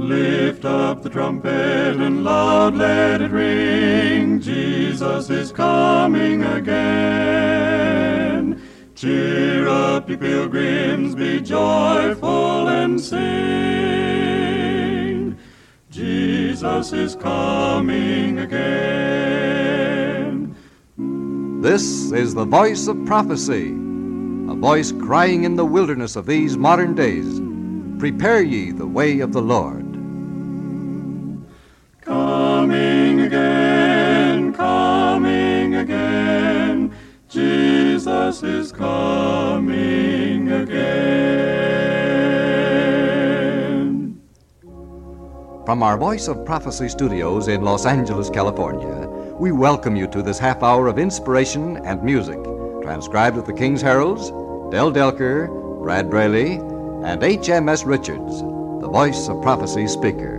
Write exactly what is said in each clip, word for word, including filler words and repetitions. Lift up the trumpet and loud let it ring, Jesus is coming again. Cheer up, ye pilgrims, be joyful and sing, Jesus is coming again. This is the voice of prophecy, a voice crying in the wilderness of these modern days, prepare ye the way of the Lord. Coming again, coming again, Jesus is coming again. From our Voice of Prophecy studios in Los Angeles, California, we welcome you to this half hour of inspiration and music, transcribed at the King's Heralds, Del Delker, Brad Braley, and H M S Richards, the Voice of Prophecy speaker.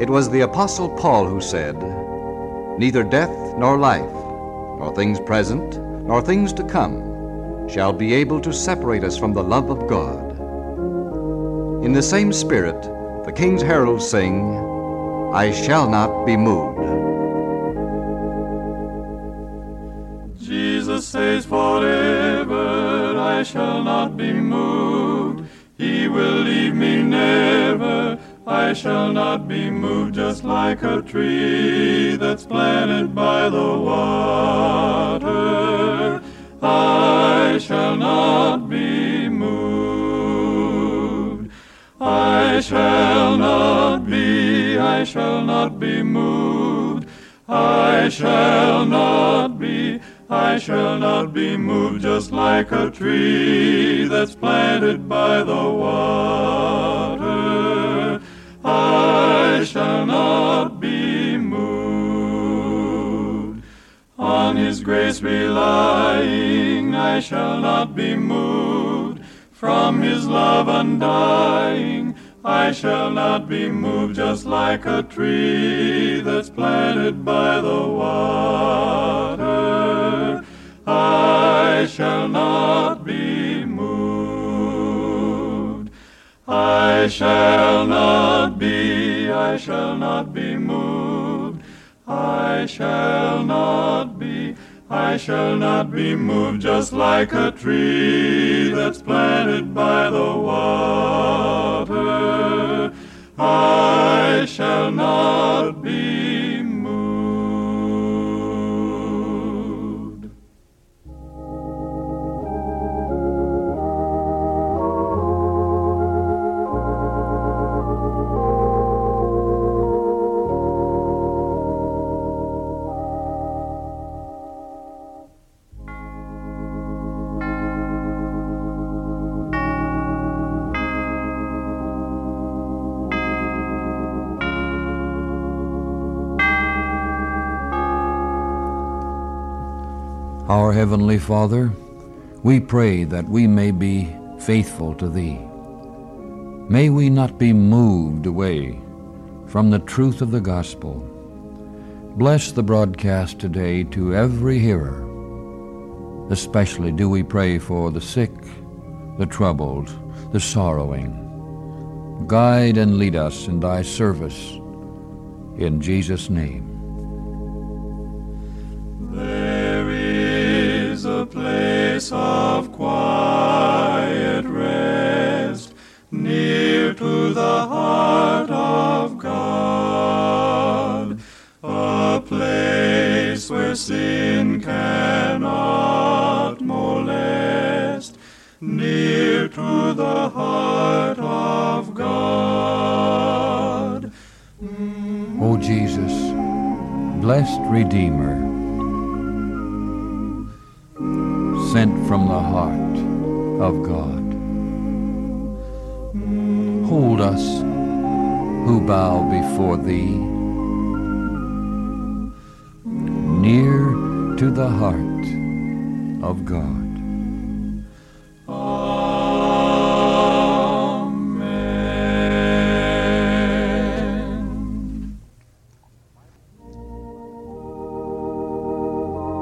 It was the Apostle Paul who said, "Neither death nor life, nor things present, nor things to come, shall be able to separate us from the love of God." In the same spirit, the King's Heralds sing, "I shall not be moved." Jesus says forever, "I shall not be moved. He will leave me never. I shall not be moved, just like a tree that's planted by the water. I shall not be moved. I shall not be, I shall not be moved. I shall not be, I shall not be moved, just like a tree that's planted by the water. I shall not be moved. On His grace relying, I shall not be moved. From His love undying, I shall not be moved, just like a tree that's planted by the water. I shall not be moved. I shall not be, I shall not be moved. I shall not be, I shall not be moved, just like a tree that's planted by the water. I shall not be moved. Our Heavenly Father, we pray that we may be faithful to Thee. May we not be moved away from the truth of the gospel. Bless the broadcast today to every hearer. Especially do we pray for the sick, the troubled, the sorrowing. Guide and lead us in Thy service. In Jesus' name. Place of quiet rest, near to the heart of God, a place where sin cannot molest, near to the heart of God. O Jesus, blessed Redeemer, sent from the heart of God, hold us who bow before Thee near to the heart of God. Amen.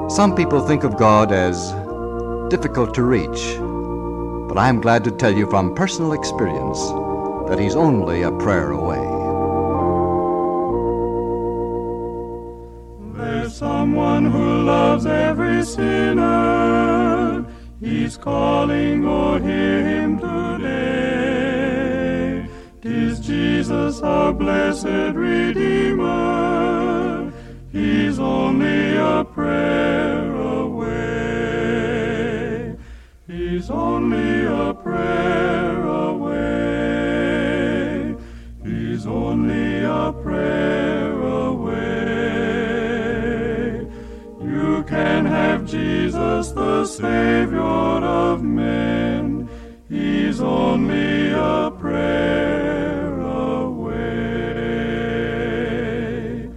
Some people think of God as difficult to reach, but I'm glad to tell you from personal experience that he's only a prayer away. There's someone who loves every sinner. He's calling, oh, hear him today. 'Tis Jesus, our blessed Redeemer. He's only a prayer away. He's only a prayer away. He's only a prayer away. You can have Jesus, the Savior of men. He's only a prayer away.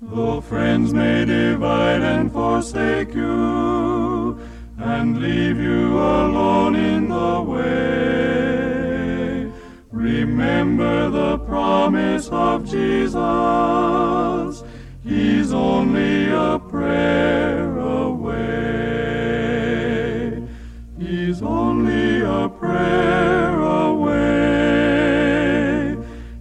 Though friends may divide and forsake you, and leave you alone in the way, remember the promise of Jesus. He's only a prayer away. He's only a prayer away.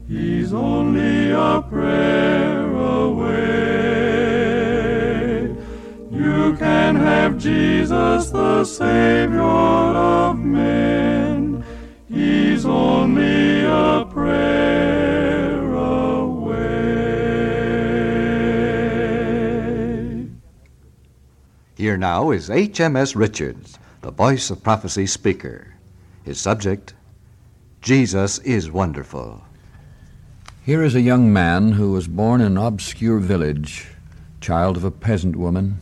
He's only a prayer away. You can have Jesus, the Savior of men. He's only a prayer. Here now is H M S Richards, the Voice of Prophecy speaker. His subject, Jesus is Wonderful. Here is a young man who was born in an obscure village, child of a peasant woman.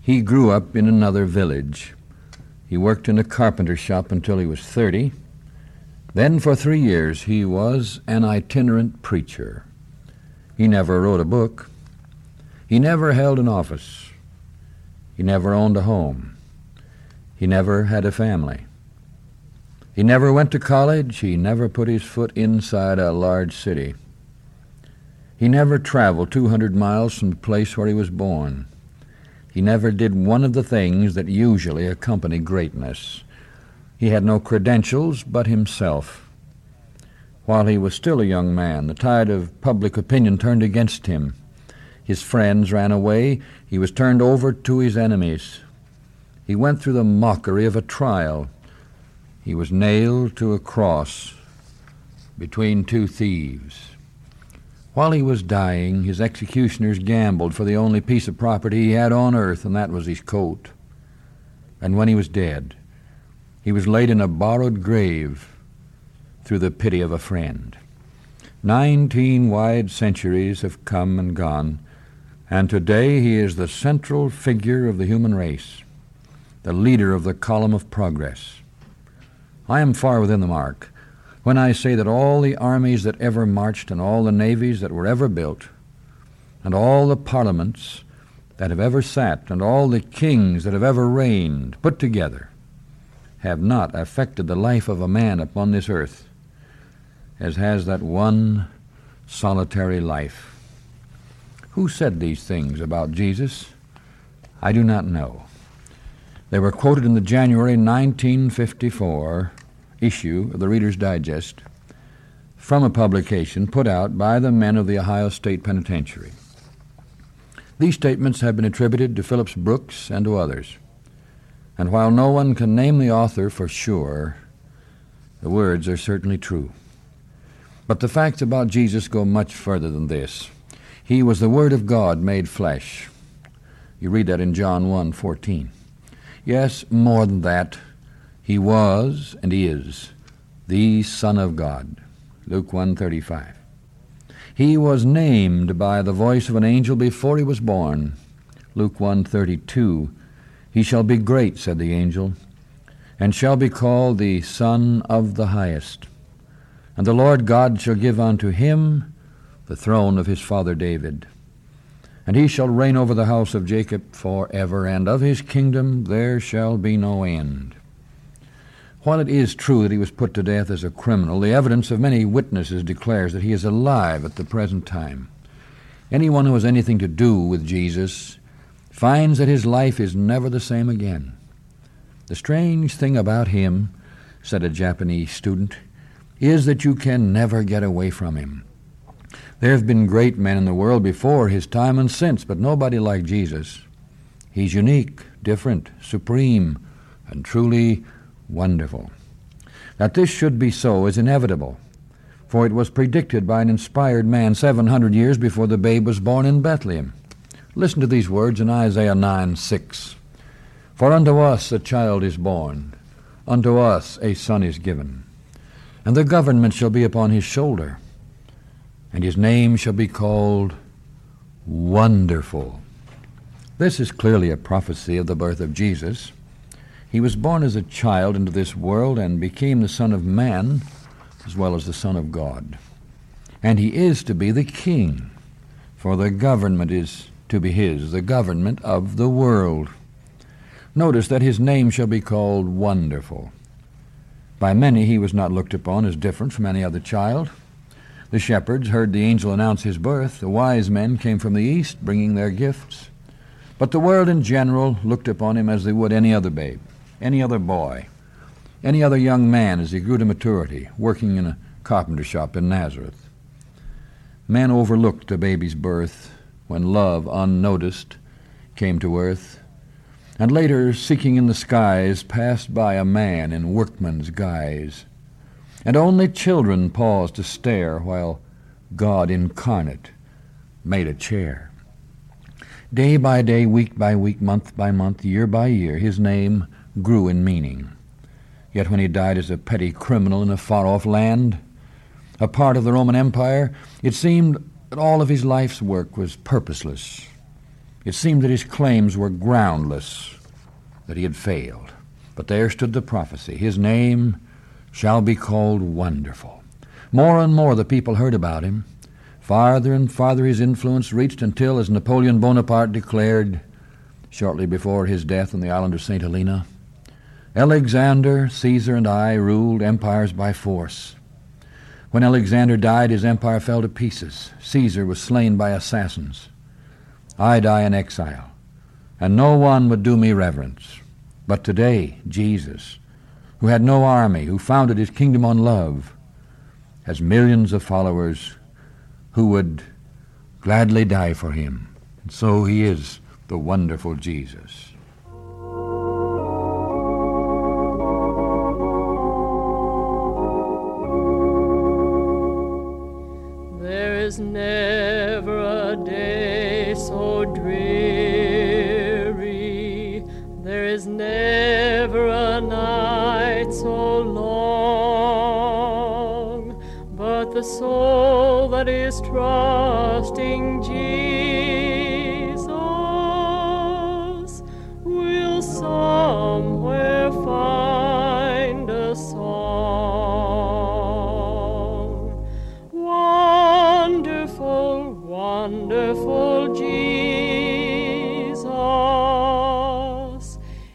He grew up in another village. He worked in a carpenter shop until he was thirty. Then for three years he was an itinerant preacher. He never wrote a book. He never held an office. He never owned a home. He never had a family. He never went to college. He never put his foot inside a large city. He never traveled two hundred miles from the place where he was born. He never did one of the things that usually accompany greatness. He had no credentials but himself. While he was still a young man, the tide of public opinion turned against him. His friends ran away. He was turned over to his enemies. He went through the mockery of a trial. He was nailed to a cross between two thieves. While he was dying, his executioners gambled for the only piece of property he had on earth, and that was his coat. And when he was dead, he was laid in a borrowed grave through the pity of a friend. Nineteen wide centuries have come and gone, and today he is the central figure of the human race, the leader of the column of progress. I am far within the mark when I say that all the armies that ever marched and all the navies that were ever built and all the parliaments that have ever sat and all the kings that have ever reigned put together have not affected the life of a man upon this earth as has that one solitary life. Who said these things about Jesus? I do not know. They were quoted in the January nineteen fifty-four issue of the Reader's Digest from a publication put out by the men of the Ohio State Penitentiary. These statements have been attributed to Phillips Brooks and to others. And while no one can name the author for sure, the words are certainly true. But the facts about Jesus go much further than this. He was the Word of God made flesh. You read that in John one fourteen. Yes, more than that, he was and is the Son of God, Luke one thirty-five. He was named by the voice of an angel before he was born, Luke one thirty-two. He shall be great, said the angel, and shall be called the Son of the Highest. And the Lord God shall give unto him the throne of his father David. And he shall reign over the house of Jacob forever, and of his kingdom there shall be no end. While it is true that he was put to death as a criminal, the evidence of many witnesses declares that he is alive at the present time. Anyone who has anything to do with Jesus finds that his life is never the same again. The strange thing about him, said a Japanese student, is that you can never get away from him. There have been great men in the world before his time and since, but nobody like Jesus. He's unique, different, supreme, and truly wonderful. That this should be so is inevitable, for it was predicted by an inspired man seven hundred years before the babe was born in Bethlehem. Listen to these words in Isaiah nine six. For unto us a child is born, unto us a son is given, and the government shall be upon his shoulder, and his name shall be called Wonderful. This is clearly a prophecy of the birth of Jesus. He was born as a child into this world and became the Son of Man as well as the Son of God. And he is to be the king, for the government is to be his, the government of the world. Notice that his name shall be called Wonderful. By many he was not looked upon as different from any other child. The shepherds heard the angel announce his birth. The wise men came from the east, bringing their gifts. But the world in general looked upon him as they would any other babe, any other boy, any other young man as he grew to maturity, working in a carpenter shop in Nazareth. Men overlooked the baby's birth when love, unnoticed, came to earth, and later, seeking in the skies, passed by a man in workman's guise. And only children paused to stare while God incarnate made a chair. Day by day, week by week, month by month, year by year, his name grew in meaning. Yet when he died as a petty criminal in a far-off land, a part of the Roman Empire, it seemed that all of his life's work was purposeless. It seemed that his claims were groundless, that he had failed. But there stood the prophecy, his name shall be called Wonderful. More and more the people heard about him. Farther and farther his influence reached until, as Napoleon Bonaparte declared shortly before his death on the island of Saint Helena, Alexander, Caesar, and I ruled empires by force. When Alexander died, his empire fell to pieces. Caesar was slain by assassins. I die in exile, and no one would do me reverence. But today, Jesus, who had no army, who founded his kingdom on love, has millions of followers who would gladly die for him. And so he is the wonderful Jesus. There is never a day so dreary. There is never a night so long. But the soul that is trusting Jesus will somewhere find a song. Wonderful, wonderful Jesus,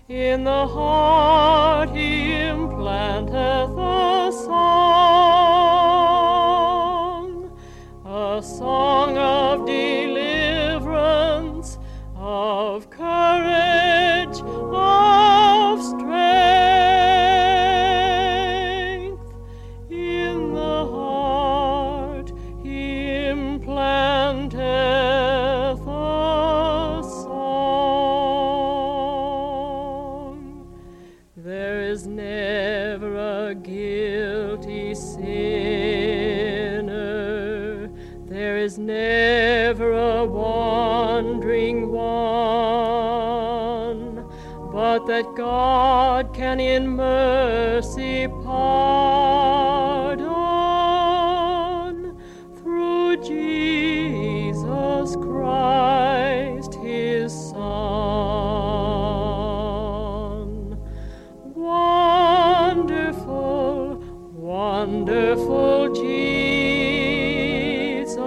in the heart he implanteth a song. A song of deliverance, of courage, of strength. In the heart he implanteth a song. There is never a guilty sinner. There is never a wandering one, but that God can in mercy pardon through Jesus Christ, his Son. Wonderful, wonderful Jesus,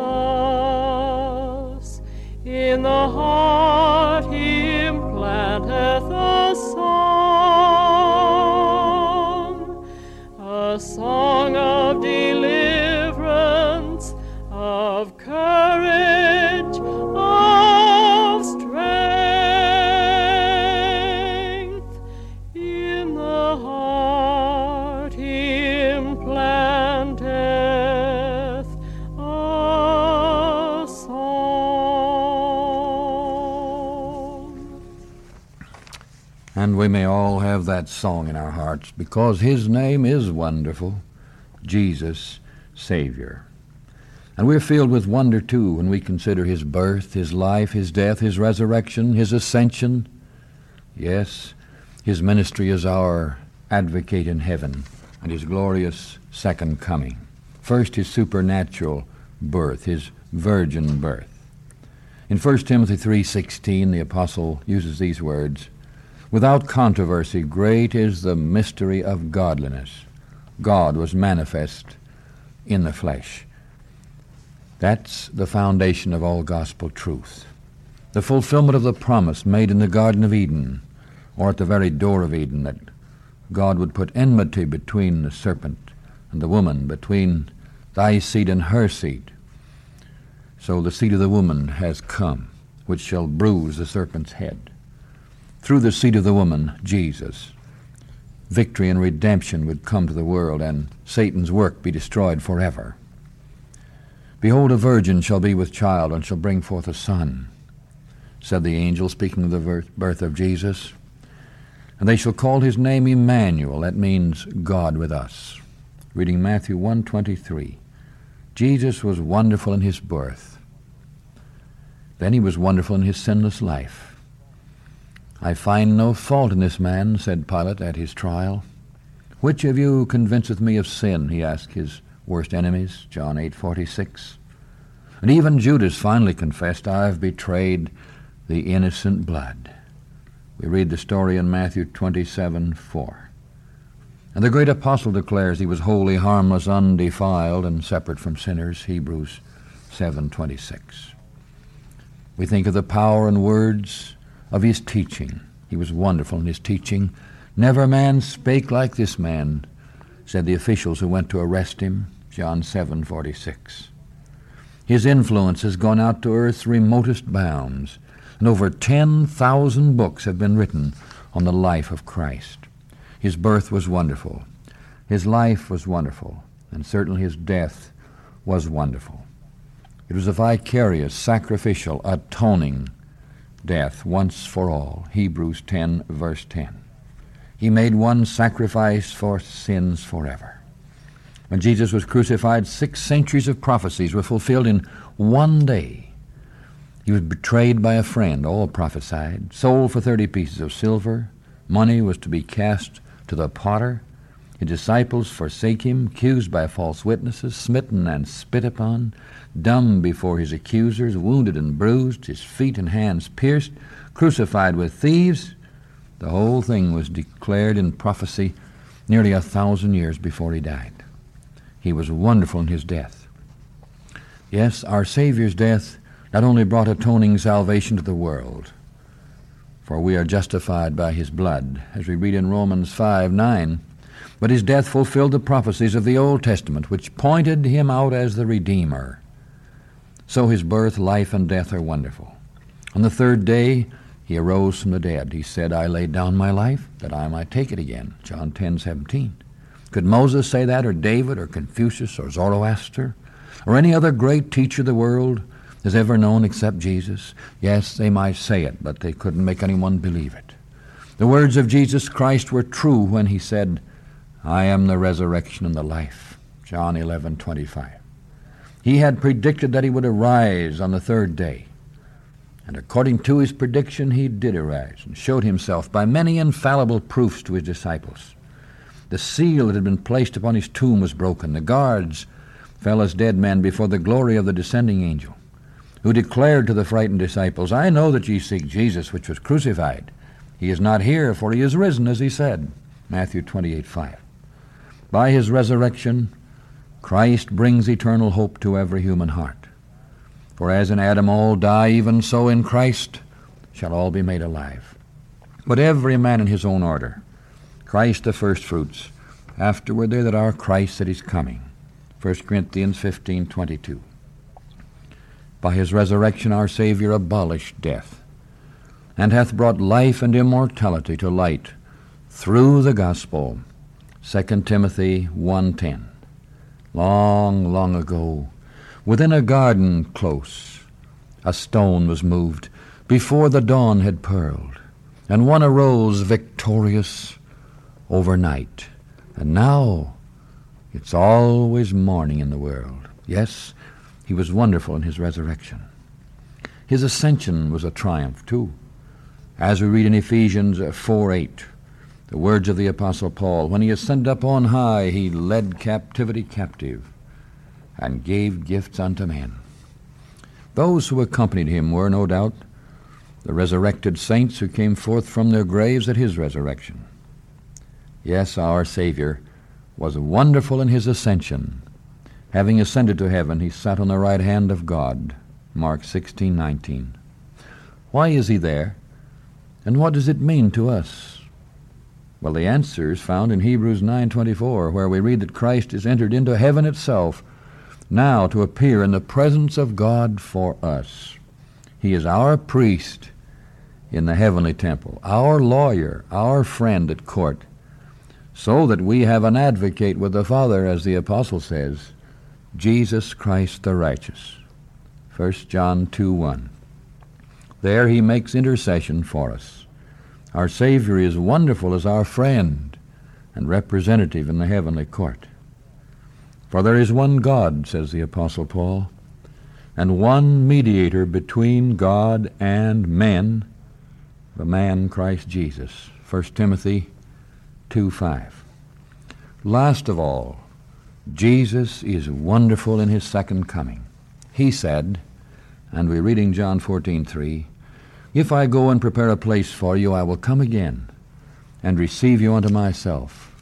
in the heart he implanteth a song, a song of deliverance. And we may all have that song in our hearts, because his name is wonderful, Jesus, Savior. And we're filled with wonder, too, when we consider his birth, his life, his death, his resurrection, his ascension. Yes, his ministry is our advocate in heaven, and his glorious second coming. First, his supernatural birth, his virgin birth. In First Timothy three sixteen, the apostle uses these words, "Without controversy, great is the mystery of godliness. God was manifest in the flesh." That's the foundation of all gospel truth. The fulfillment of the promise made in the Garden of Eden, or at the very door of Eden, that God would put enmity between the serpent and the woman, between thy seed and her seed. So the seed of the woman has come, which shall bruise the serpent's head. Through the seed of the woman, Jesus, victory and redemption would come to the world, and Satan's work be destroyed forever. "Behold, a virgin shall be with child, and shall bring forth a son," said the angel, speaking of the birth of Jesus. "And they shall call his name Emmanuel." That means God with us. Reading Matthew one twenty-three. Jesus was wonderful in his birth. Then he was wonderful in his sinless life. "I find no fault in this man," said Pilate at his trial. "Which of you convinceth me of sin?" he asked his worst enemies, John eight forty-six. And even Judas finally confessed, "I have betrayed the innocent blood." We read the story in Matthew twenty-seven four. And the great apostle declares he was wholly harmless, undefiled, and separate from sinners, Hebrews seven twenty-six. We think of the power and words of his teaching. He was wonderful in his teaching. "Never man spake like this man," said the officials who went to arrest him, John seven forty-six. His influence has gone out to earth's remotest bounds, and over ten thousand books have been written on the life of Christ. His birth was wonderful, his life was wonderful, and certainly his death was wonderful. It was a vicarious, sacrificial, atoning death once for all, Hebrews ten, verse ten. He made one sacrifice for sins forever. When Jesus was crucified, six centuries of prophecies were fulfilled in one day. He was betrayed by a friend, all prophesied, sold for thirty pieces of silver, money was to be cast to the potter, his disciples forsake him, accused by false witnesses, smitten and spit upon, dumb before his accusers, wounded and bruised, his feet and hands pierced, crucified with thieves. The whole thing was declared in prophecy nearly a thousand years before he died. He was wonderful in his death. Yes, our Savior's death not only brought atoning salvation to the world, for we are justified by his blood, as we read in Romans five nine, but his death fulfilled the prophecies of the Old Testament, which pointed him out as the Redeemer. So his birth, life, and death are wonderful. On the third day, he arose from the dead. He said, "I laid down my life that I might take it again," John ten seventeen. Could Moses say that, or David, or Confucius, or Zoroaster, or any other great teacher the world has ever known except Jesus? Yes, they might say it, but they couldn't make anyone believe it. The words of Jesus Christ were true when he said, "I am the resurrection and the life," John eleven twenty-five. He had predicted that he would arise on the third day. And according to his prediction, he did arise and showed himself by many infallible proofs to his disciples. The seal that had been placed upon his tomb was broken. The guards fell as dead men before the glory of the descending angel, who declared to the frightened disciples, "I know that ye seek Jesus, which was crucified. He is not here, for he is risen, as he said," Matthew twenty-eight five. By his resurrection, Christ brings eternal hope to every human heart. "For as in Adam all die, even so in Christ shall all be made alive. But every man in his own order, Christ the firstfruits, afterward they that are Christ that is coming," First Corinthians fifteen twenty-two. By his resurrection our Savior abolished death, and hath brought life and immortality to light through the gospel, Second Timothy one ten. Long, long ago, within a garden close, a stone was moved before the dawn had pearled. and one arose victorious overnight. And now it's always morning in the world. Yes, he was wonderful in his resurrection. His ascension was a triumph, too. As we read in Ephesians four eight, the words of the Apostle Paul, when he ascended up on high, he led captivity captive and gave gifts unto men. Those who accompanied him were, no doubt, the resurrected saints who came forth from their graves at his resurrection. Yes, our Savior was wonderful in his ascension. Having ascended to heaven, he sat on the right hand of God. Mark sixteen nineteen. Why is he there? And what does it mean to us? Well, the answer is found in Hebrews nine twenty-four, where we read that Christ is entered into heaven itself, now to appear in the presence of God for us. He is our priest in the heavenly temple, our lawyer, our friend at court, so that we have an advocate with the Father, as the Apostle says, Jesus Christ the righteous. First John two one. There he makes intercession for us. Our Savior is wonderful as our friend and representative in the heavenly court. For there is one God, says the Apostle Paul, and one mediator between God and men, the man Christ Jesus. First Timothy two five. Last of all, Jesus is wonderful in his second coming. He said, and we're reading John fourteen three, if I go and prepare a place for you, I will come again and receive you unto myself,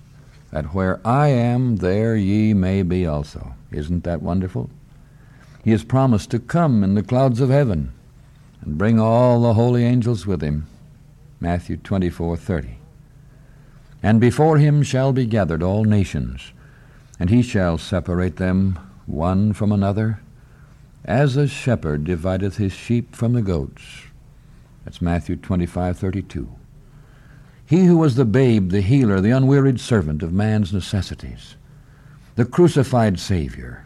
that where I am, there ye may be also. Isn't that wonderful? He has promised to come in the clouds of heaven and bring all the holy angels with him. Matthew twenty-four thirty. And before him shall be gathered all nations, and he shall separate them one from another, as a shepherd divideth his sheep from the goats. That's Matthew twenty-five thirty-two. He who was the babe, the healer, the unwearied servant of man's necessities, the crucified Savior,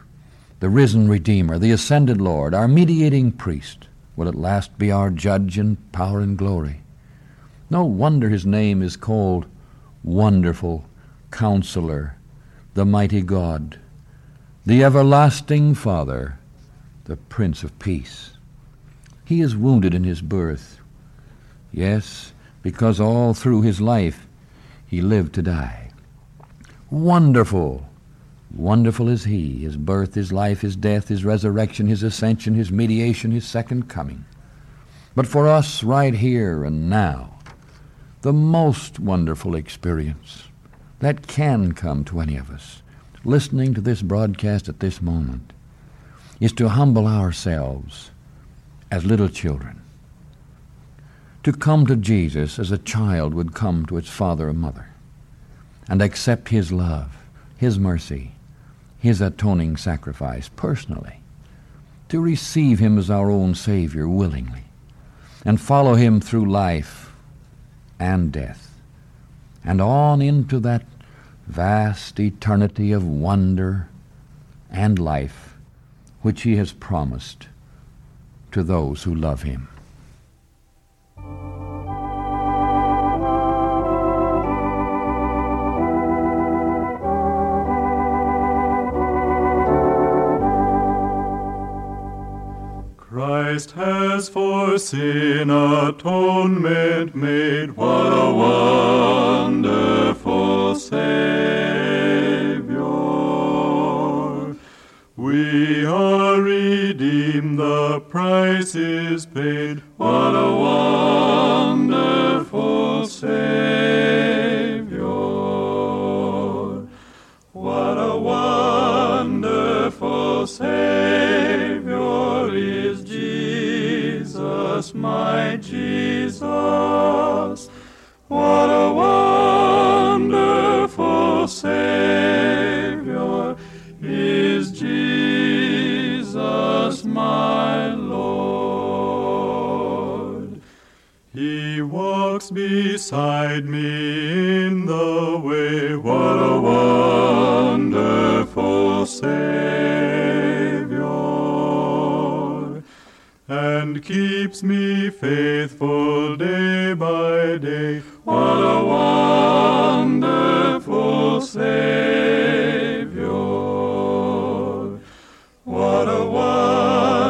the risen Redeemer, the ascended Lord, our mediating priest, will at last be our judge in power and glory. No wonder his name is called Wonderful Counselor, the Mighty God, the Everlasting Father, the Prince of Peace. He is wounded in his birth. Yes, because all through his life he lived to die. Wonderful! Wonderful is he, his birth, his life, his death, his resurrection, his ascension, his mediation, his second coming. But for us right here and now, the most wonderful experience that can come to any of us, listening to this broadcast at this moment, is to humble ourselves as little children, to come to Jesus as a child would come to its father or mother, and accept his love, his mercy, his atoning sacrifice personally, to receive him as our own Savior willingly, and follow him through life and death, and on into that vast eternity of wonder and life which he has promised to those who love him. Christ has for sin atonement made, what a wonderful Savior. We are redeemed, the price is paid, what a wonderful Savior. What a wonderful Savior is Jesus, my Jesus. What a wonderful Savior is Jesus, my Lord. He walks beside me in the way. What a wonderful Savior. And keeps me faithful day by day. What a wonderful Savior. What a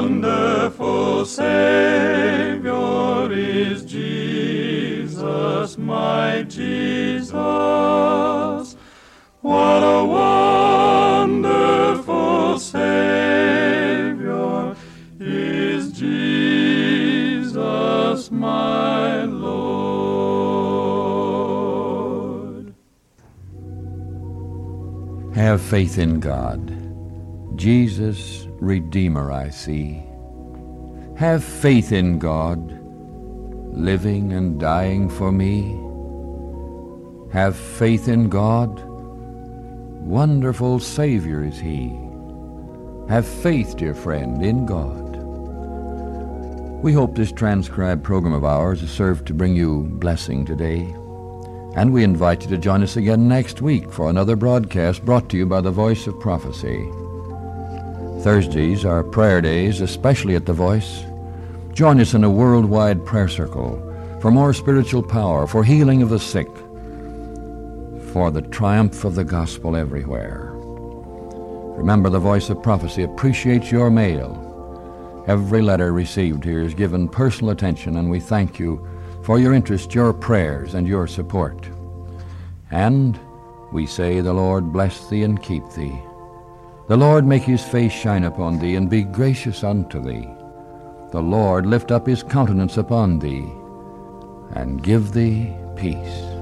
wonderful Savior is Jesus, my Jesus. What a wonderful Savior is Jesus, my Lord. Have faith in God. Jesus, Redeemer, I see. Have faith in God, living and dying for me. Have faith in God. Wonderful Savior is He. Have faith, dear friend, in God. We hope this transcribed program of ours has served to bring you blessing today, and we invite you to join us again next week for another broadcast brought to you by the Voice of Prophecy. Thursdays are prayer days, especially at the Voice. Join us in a worldwide prayer circle for more spiritual power, for healing of the sick, for the triumph of the gospel everywhere. Remember, the Voice of Prophecy appreciates your mail. Every letter received here is given personal attention, and we thank you for your interest, your prayers, and your support. And we say, the Lord bless thee and keep thee. The Lord make his face shine upon thee and be gracious unto thee. The Lord lift up his countenance upon thee and give thee peace.